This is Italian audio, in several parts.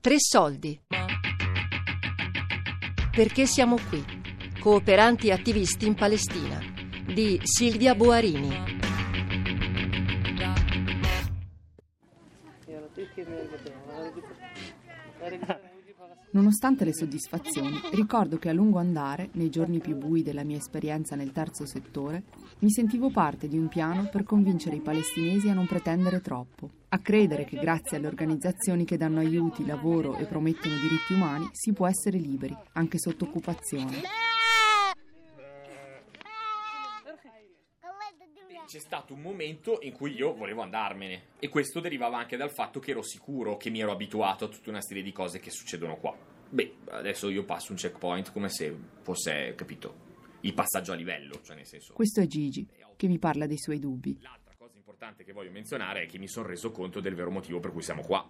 Tre soldi. Perché siamo qui? Cooperanti attivisti in Palestina, di Silvia Boarini. Nonostante le soddisfazioni, ricordo che a lungo andare, nei giorni più bui della mia esperienza nel terzo settore, mi sentivo parte di un piano per convincere i palestinesi a non pretendere troppo, a credere che grazie alle organizzazioni che danno aiuti, lavoro e promettono diritti umani si può essere liberi, anche sotto occupazione. C'è stato un momento in cui io volevo andarmene, e questo derivava anche dal fatto che ero sicuro, che mi ero abituato a tutta una serie di cose che succedono qua. Beh, adesso io passo un checkpoint come se fosse, capito, il passaggio a livello, cioè nel senso... Questo è Gigi, che mi parla dei suoi dubbi. L'altra cosa importante che voglio menzionare è che mi sono reso conto del vero motivo per cui siamo qua.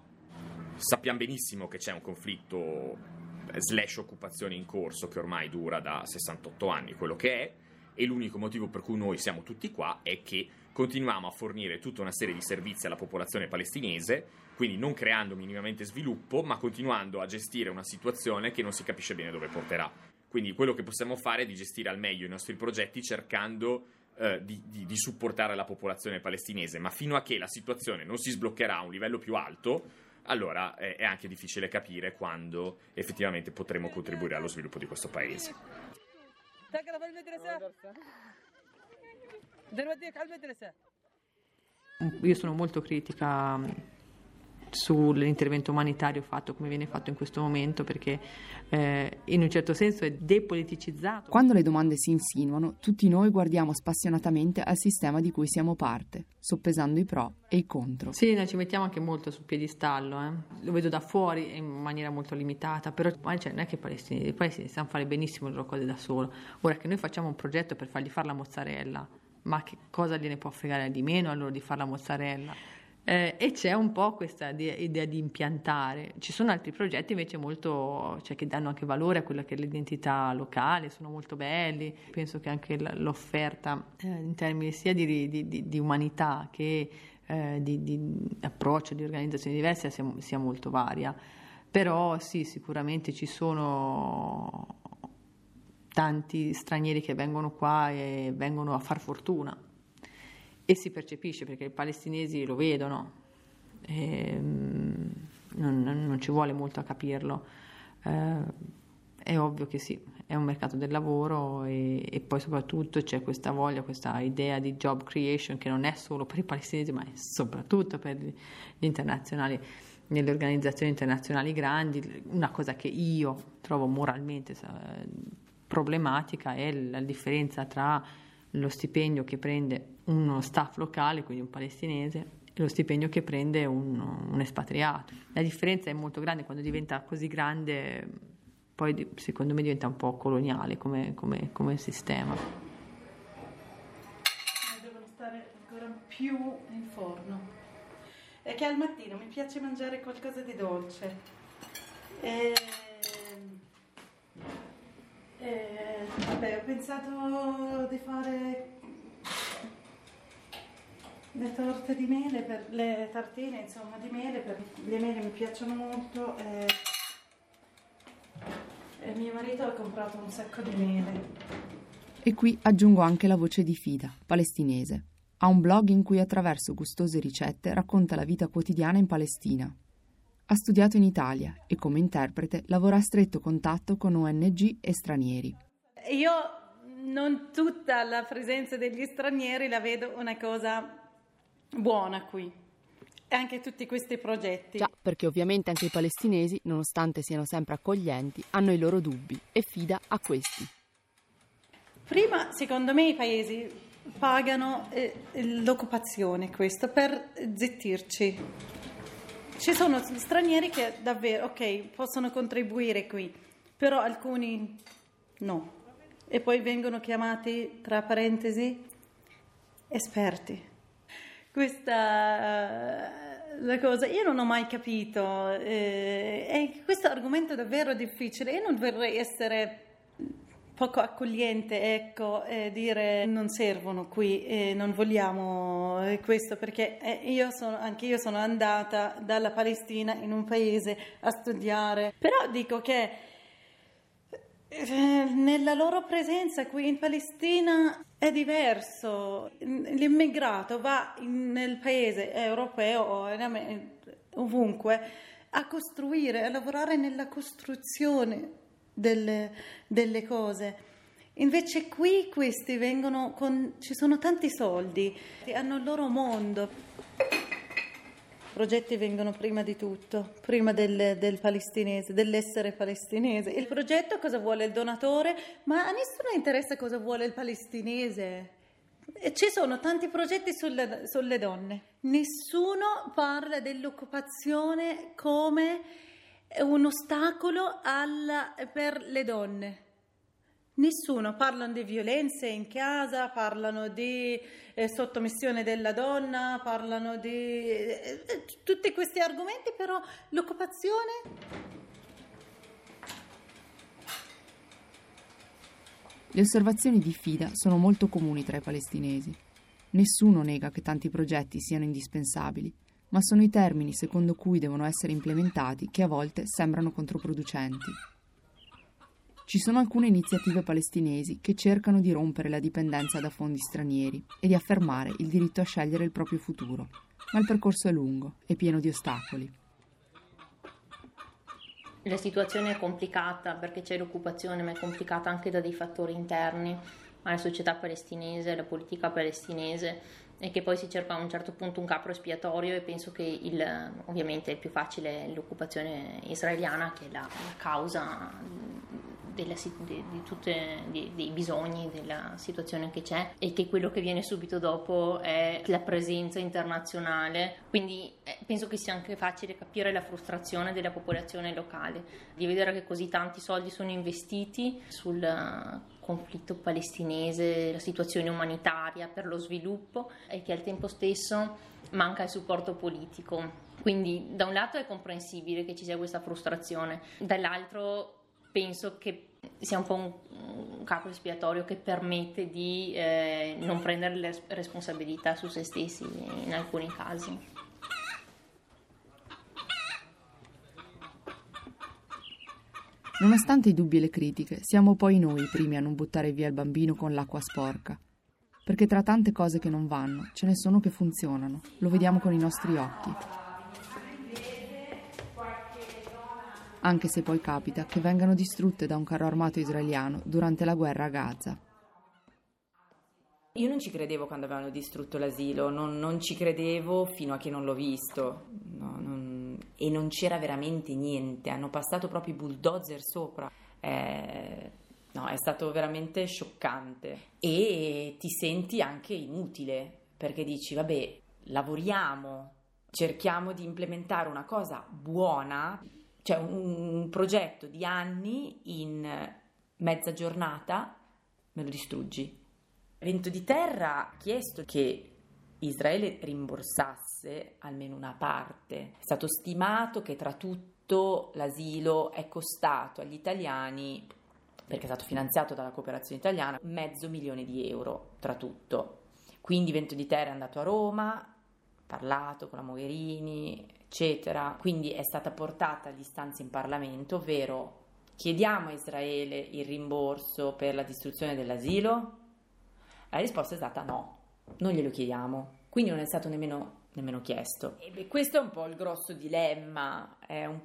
Sappiamo benissimo che c'è un conflitto / occupazione in corso che ormai dura da 68 anni, quello che è. E l'unico motivo per cui noi siamo tutti qua è che continuiamo a fornire tutta una serie di servizi alla popolazione palestinese, quindi non creando minimamente sviluppo, ma continuando a gestire una situazione che non si capisce bene dove porterà. Quindi quello che possiamo fare è di gestire al meglio i nostri progetti cercando di supportare la popolazione palestinese, ma fino a che la situazione non si sbloccherà a un livello più alto, allora è anche difficile capire quando effettivamente potremo contribuire allo sviluppo di questo paese. Io sono molto critica sull'intervento umanitario fatto come viene fatto in questo momento, perché in un certo senso è depoliticizzato. Quando le domande si insinuano, tutti noi guardiamo spassionatamente al sistema di cui siamo parte, soppesando i pro e i contro. Sì, noi ci mettiamo anche molto sul piedistallo, Lo vedo da fuori in maniera molto limitata, però non è che i palestinesi sanno fare benissimo le loro cose da solo. Ora che noi facciamo un progetto per fargli fare la mozzarella, ma che cosa gliene può fregare di meno a loro di fare la mozzarella? E c'è un po' questa idea di impiantare. Ci sono altri progetti invece molto, che danno anche valore a quella che è l'identità locale, sono molto belli. Penso che anche l'offerta in termini sia di umanità che di approccio, di organizzazioni diverse sia molto varia. Però sì, sicuramente ci sono tanti stranieri che vengono qua e vengono a far fortuna. E si percepisce, perché i palestinesi lo vedono, non ci vuole molto a capirlo. È ovvio che sì, è un mercato del lavoro e poi soprattutto c'è questa voglia, questa idea di job creation che non è solo per i palestinesi, ma è soprattutto per gli internazionali, nelle organizzazioni internazionali grandi. Una cosa che io trovo moralmente problematica è la differenza tra lo stipendio che prende uno staff locale, quindi un palestinese, e lo stipendio che prende un espatriato. La differenza è molto grande, quando diventa così grande poi secondo me diventa un po' coloniale come sistema. Devono stare ancora più in forno. È che al mattino mi piace mangiare qualcosa di dolce vabbè, ho pensato di fare le torte di mele, per le tartine insomma di mele, perché le mele mi piacciono molto e mio marito ha comprato un sacco di mele. E qui aggiungo anche la voce di Fida, palestinese. Ha un blog in cui attraverso gustose ricette racconta la vita quotidiana in Palestina. Ha studiato in Italia e come interprete lavora a stretto contatto con ONG e stranieri. Io non tutta la presenza degli stranieri la vedo una cosa buona qui, anche tutti questi progetti. Già, perché ovviamente anche i palestinesi, nonostante siano sempre accoglienti, hanno i loro dubbi e Fida a questi. Prima, secondo me, i paesi pagano l'occupazione, questo, per zittirci. Ci sono stranieri che davvero, ok, possono contribuire qui, però alcuni no. E poi vengono chiamati, tra parentesi, esperti. La cosa io non ho mai capito, e questo argomento è davvero difficile. Io non vorrei essere poco accogliente, ecco, e dire non servono qui, non vogliamo questo, perché anche io sono andata dalla Palestina in un paese a studiare, però dico che nella loro presenza qui in Palestina è diverso. L'immigrato va nel paese europeo o ovunque a costruire, a lavorare nella costruzione delle cose. Invece qui questi vengono ci sono tanti soldi, hanno il loro mondo. I progetti vengono prima di tutto, prima del palestinese, dell'essere palestinese. Il progetto cosa vuole il donatore, ma a nessuno interessa cosa vuole il palestinese. Ci sono tanti progetti sulle donne. Nessuno parla dell'occupazione come un ostacolo per le donne. Nessuno, parlano di violenze in casa, parlano di sottomissione della donna, parlano di tutti questi argomenti, però l'occupazione... Le osservazioni di Fida sono molto comuni tra i palestinesi. Nessuno nega che tanti progetti siano indispensabili, ma sono i termini secondo cui devono essere implementati che a volte sembrano controproducenti. Ci sono alcune iniziative palestinesi che cercano di rompere la dipendenza da fondi stranieri e di affermare il diritto a scegliere il proprio futuro, ma il percorso è lungo e pieno di ostacoli. La situazione è complicata perché c'è l'occupazione, ma è complicata anche da dei fattori interni alla società palestinese, alla politica palestinese, e che poi si cerca a un certo punto un capro espiatorio, e penso che ovviamente è più facile l'occupazione israeliana, che è la causa dei bisogni, della situazione che c'è, e che quello che viene subito dopo è la presenza internazionale. Quindi penso che sia anche facile capire la frustrazione della popolazione locale di vedere che così tanti soldi sono investiti sul conflitto palestinese, la situazione umanitaria per lo sviluppo, e che al tempo stesso manca il supporto politico. Quindi da un lato è comprensibile che ci sia questa frustrazione, dall'altro penso che sia un po' un capro espiatorio che permette di non prendere le responsabilità su se stessi in alcuni casi. Nonostante i dubbi e le critiche, siamo poi noi i primi a non buttare via il bambino con l'acqua sporca. Perché tra tante cose che non vanno, ce ne sono che funzionano. Lo vediamo con i nostri occhi. Anche se poi capita che vengano distrutte da un carro armato israeliano durante la guerra a Gaza. Io non ci credevo quando avevano distrutto l'asilo, non ci credevo fino a che non l'ho visto. E non c'era veramente niente, hanno passato proprio i bulldozer sopra. È stato veramente scioccante. E ti senti anche inutile, perché dici, vabbè, lavoriamo, cerchiamo di implementare una cosa buona... Cioè un progetto di anni in mezza giornata me lo distruggi. Vento di Terra ha chiesto che Israele rimborsasse almeno una parte. È stato stimato che tra tutto l'asilo è costato agli italiani, perché è stato finanziato dalla cooperazione italiana, 500.000 euro tra tutto. Quindi Vento di Terra è andato a Roma, ha parlato con la Mogherini... eccetera. Quindi è stata portata all'istanza in Parlamento, ovvero chiediamo a Israele il rimborso per la distruzione dell'asilo? La risposta è stata no, non glielo chiediamo, quindi non è stato nemmeno chiesto. E questo è un po' il grosso dilemma, è una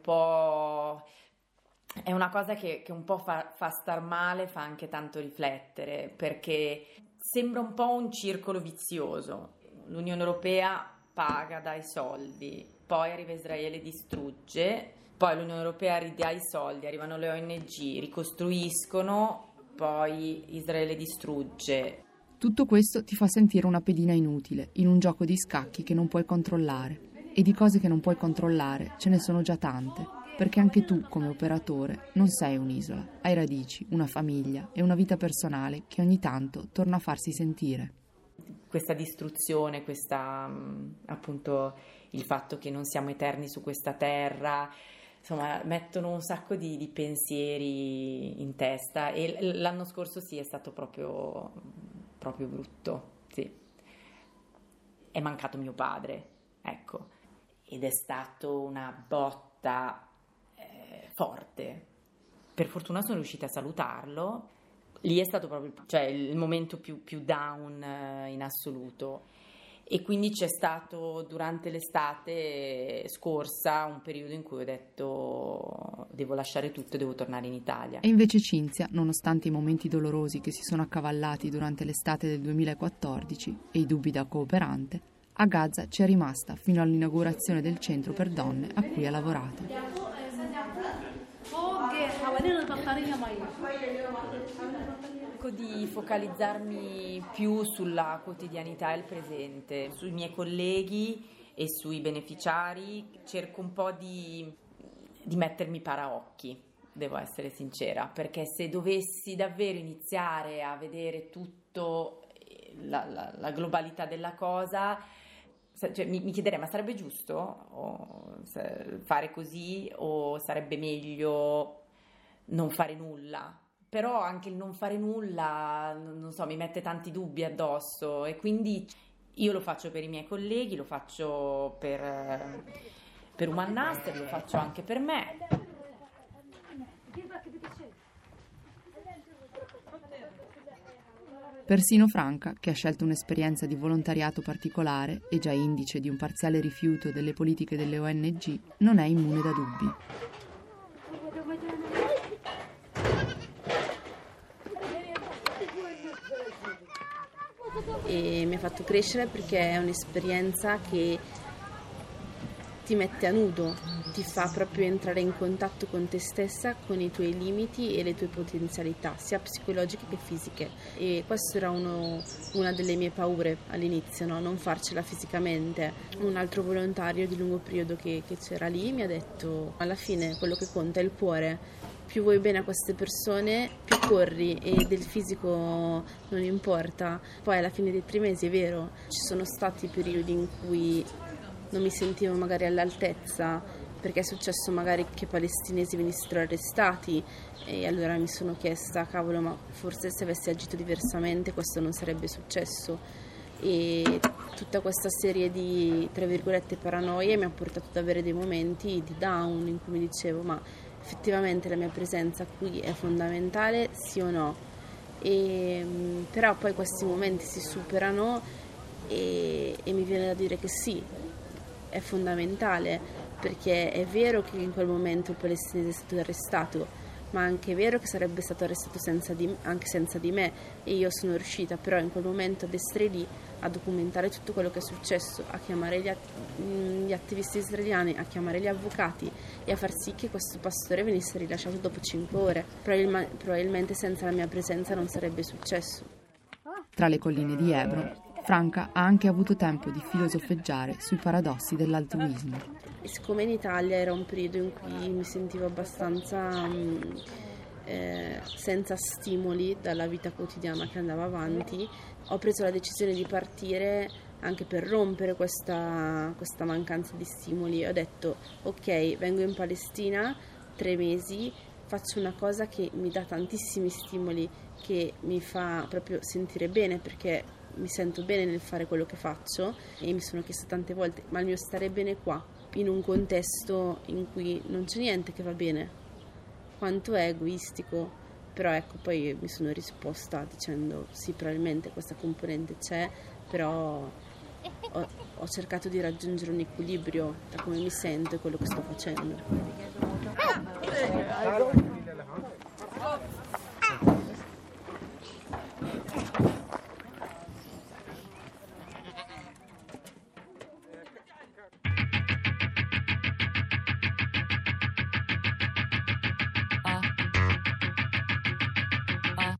cosa che un po' fa star male, fa anche tanto riflettere, perché sembra un po' un circolo vizioso. L'Unione Europea paga, dai soldi, poi arriva Israele, distrugge, poi l'Unione Europea ridà i soldi, arrivano le ONG, ricostruiscono, poi Israele distrugge. Tutto questo ti fa sentire una pedina inutile, in un gioco di scacchi che non puoi controllare. E di cose che non puoi controllare ce ne sono già tante, perché anche tu, come operatore, non sei un'isola. Hai radici, una famiglia e una vita personale che ogni tanto torna a farsi sentire. Questa distruzione, questa appunto il fatto che non siamo eterni su questa terra, insomma, mettono un sacco di pensieri in testa, e l'anno scorso sì, è stato proprio brutto, sì. È mancato mio padre, ecco, ed è stato una botta forte. Per fortuna sono riuscita a salutarlo. Lì è stato proprio il momento più down in assoluto, e quindi c'è stato durante l'estate scorsa un periodo in cui ho detto devo lasciare tutto, devo tornare in Italia. E invece Cinzia, nonostante i momenti dolorosi che si sono accavallati durante l'estate del 2014 e i dubbi da cooperante, a Gaza ci è rimasta fino all'inaugurazione del centro per donne a cui ha lavorato. Cerco di focalizzarmi più sulla quotidianità e il presente, sui miei colleghi e sui beneficiari. Cerco un po' di mettermi paraocchi, devo essere sincera, perché se dovessi davvero iniziare a vedere tutto la globalità della cosa, cioè, mi chiederei, ma sarebbe giusto fare così, o sarebbe meglio non fare nulla? Però anche il non fare nulla, non so, mi mette tanti dubbi addosso, e quindi io lo faccio per i miei colleghi, lo faccio per Umanaster, lo faccio anche per me. Persino Franca, che ha scelto un'esperienza di volontariato particolare e già indice di un parziale rifiuto delle politiche delle ONG, non è immune da dubbi. E mi ha fatto crescere, perché è un'esperienza che ti mette a nudo, ti fa proprio entrare in contatto con te stessa, con i tuoi limiti e le tue potenzialità, sia psicologiche che fisiche. E questo era una delle mie paure all'inizio, no? Non farcela fisicamente. Un altro volontario di lungo periodo che c'era lì mi ha detto: alla fine quello che conta è il cuore. Più vuoi bene a queste persone, più corri, e del fisico non importa. Poi alla fine dei 3 mesi, è vero, ci sono stati periodi in cui non mi sentivo magari all'altezza, perché è successo magari che palestinesi venissero arrestati, e allora mi sono chiesta, cavolo, ma forse se avessi agito diversamente questo non sarebbe successo. E tutta questa serie di, tra virgolette, paranoie mi ha portato ad avere dei momenti di down in cui mi dicevo, ma effettivamente la mia presenza qui è fondamentale, sì o no? Però poi questi momenti si superano, e mi viene da dire che sì, è fondamentale, perché è vero che in quel momento il palestinese è stato arrestato, ma anche è vero che sarebbe stato arrestato anche senza di me, e io sono riuscita però in quel momento ad essere lì, a documentare tutto quello che è successo, a chiamare gli attivisti israeliani, a chiamare gli avvocati, e a far sì che questo pastore venisse rilasciato dopo 5 ore. Probabilmente senza la mia presenza non sarebbe successo. Tra le colline di Hebron, Franca ha anche avuto tempo di filosofeggiare sui paradossi dell'altruismo. E siccome in Italia era un periodo in cui mi sentivo abbastanza senza stimoli dalla vita quotidiana che andava avanti, ho preso la decisione di partire anche per rompere questa mancanza di stimoli. Ho detto, ok, vengo in Palestina 3 mesi, faccio una cosa che mi dà tantissimi stimoli, che mi fa proprio sentire bene, perché mi sento bene nel fare quello che faccio, e mi sono chiesta tante volte, ma il mio stare bene qua, in un contesto in cui non c'è niente che va bene, quanto è egoistico. Però ecco, poi mi sono risposta dicendo sì, probabilmente questa componente c'è, però ho cercato di raggiungere un equilibrio tra come mi sento e quello che sto facendo.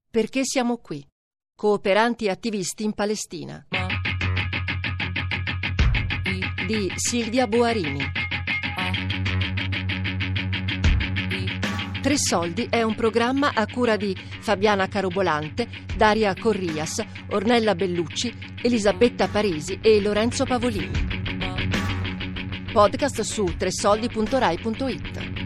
Perché siamo qui? Cooperanti attivisti in Palestina, di Silvia Boarini. Tre Soldi è un programma a cura di Fabiana Carobolante, Daria Corrias, Ornella Bellucci, Elisabetta Parisi e Lorenzo Pavolini. Podcast su tresoldi.rai.it.